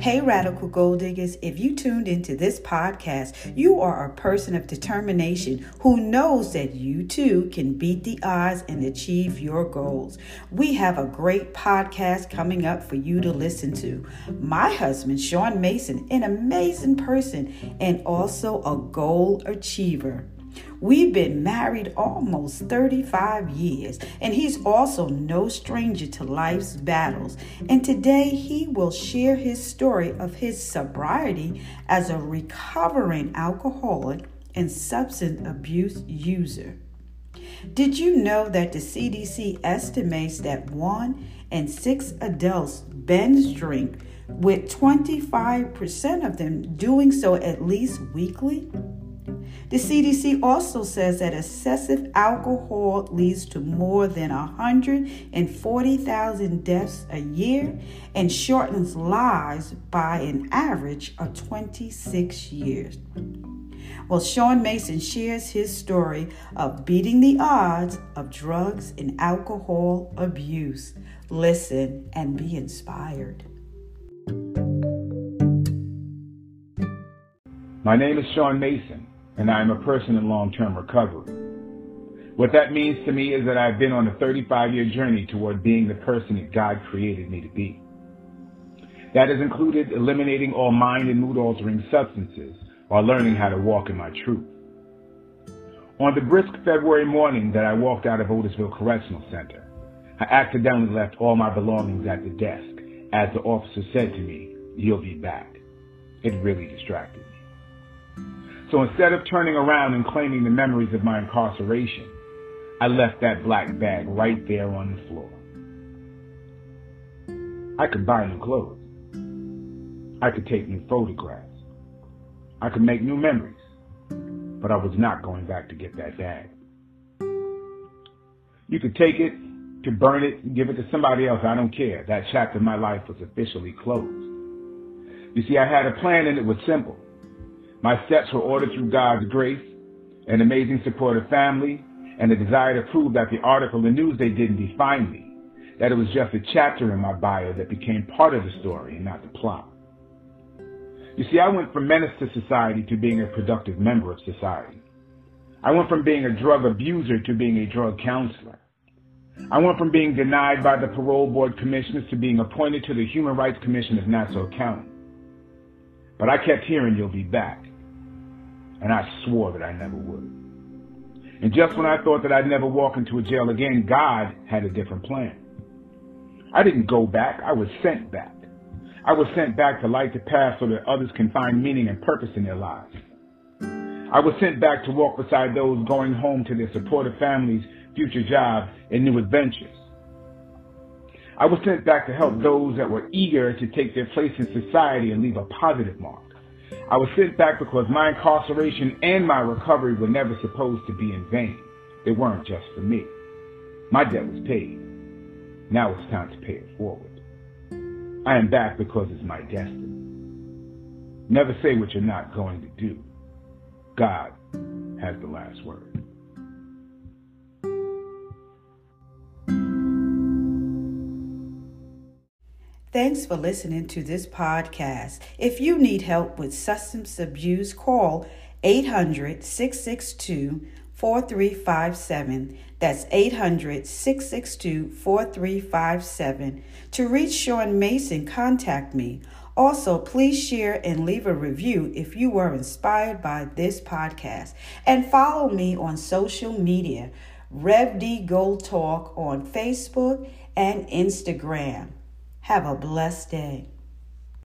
Hey, Radical Gold Diggers, if you tuned into this podcast, you are a person of determination who knows that you too can beat the odds and achieve your goals. We have a great podcast coming up for you to listen to. My husband, Shawn Mason, an amazing person and also a goal achiever. We've been married almost 35 years, and he's also no stranger to life's battles. And today he will share his story of his sobriety as a recovering alcoholic and substance abuse user. Did you know that the CDC estimates that 1 in 6 adults binge drink, with 25% of them doing so at least weekly? The CDC also says that excessive alcohol leads to more than 140,000 deaths a year and shortens lives by an average of 26 years. Well, Shawn Mason shares his story of beating the odds of drugs and alcohol abuse. Listen and be inspired. My name is Shawn Mason, and I am a person in long-term recovery. What that means to me is that I've been on a 35-year journey toward being the person that God created me to be. That has included eliminating all mind and mood-altering substances while learning how to walk in my truth. On the brisk February morning that I walked out of Otisville Correctional Center, I accidentally left all my belongings at the desk as the officer said to me, "You'll be back." It really distracted me. So instead of turning around and claiming the memories of my incarceration, I left that black bag right there on the floor. I could buy new clothes. I could take new photographs. I could make new memories. But I was not going back to get that bag. You could take it, you could burn it, and give it to somebody else. I don't care. That chapter of my life was officially closed. You see, I had a plan and it was simple. My steps were ordered through God's grace, an amazing supportive family, and a desire to prove that the article in Newsday didn't define me, that it was just a chapter in my bio that became part of the story and not the plot. You see, I went from menace to society to being a productive member of society. I went from being a drug abuser to being a drug counselor. I went from being denied by the parole board commissioners to being appointed to the Human Rights Commission of Nassau County. But I kept hearing, "You'll be back." And I swore that I never would. And just when I thought that I'd never walk into a jail again, God had a different plan. I didn't go back. I was sent back. I was sent back to light the path so that others can find meaning and purpose in their lives. I was sent back to walk beside those going home to their supportive families, future jobs, and new adventures. I was sent back to help those that were eager to take their place in society and leave a positive mark. I was sent back because my incarceration and my recovery were never supposed to be in vain. They weren't just for me. My debt was paid. Now it's time to pay it forward. I am back because it's my destiny. Never say what you're not going to do. God has the last word. Thanks for listening to this podcast. If you need help with substance abuse, call 800-662-4357. That's 800-662-4357. To reach Shawn Mason, contact me. Also, please share and leave a review if you were inspired by this podcast. And follow me on social media, RevD Gold Talk on Facebook and Instagram. Have a blessed day.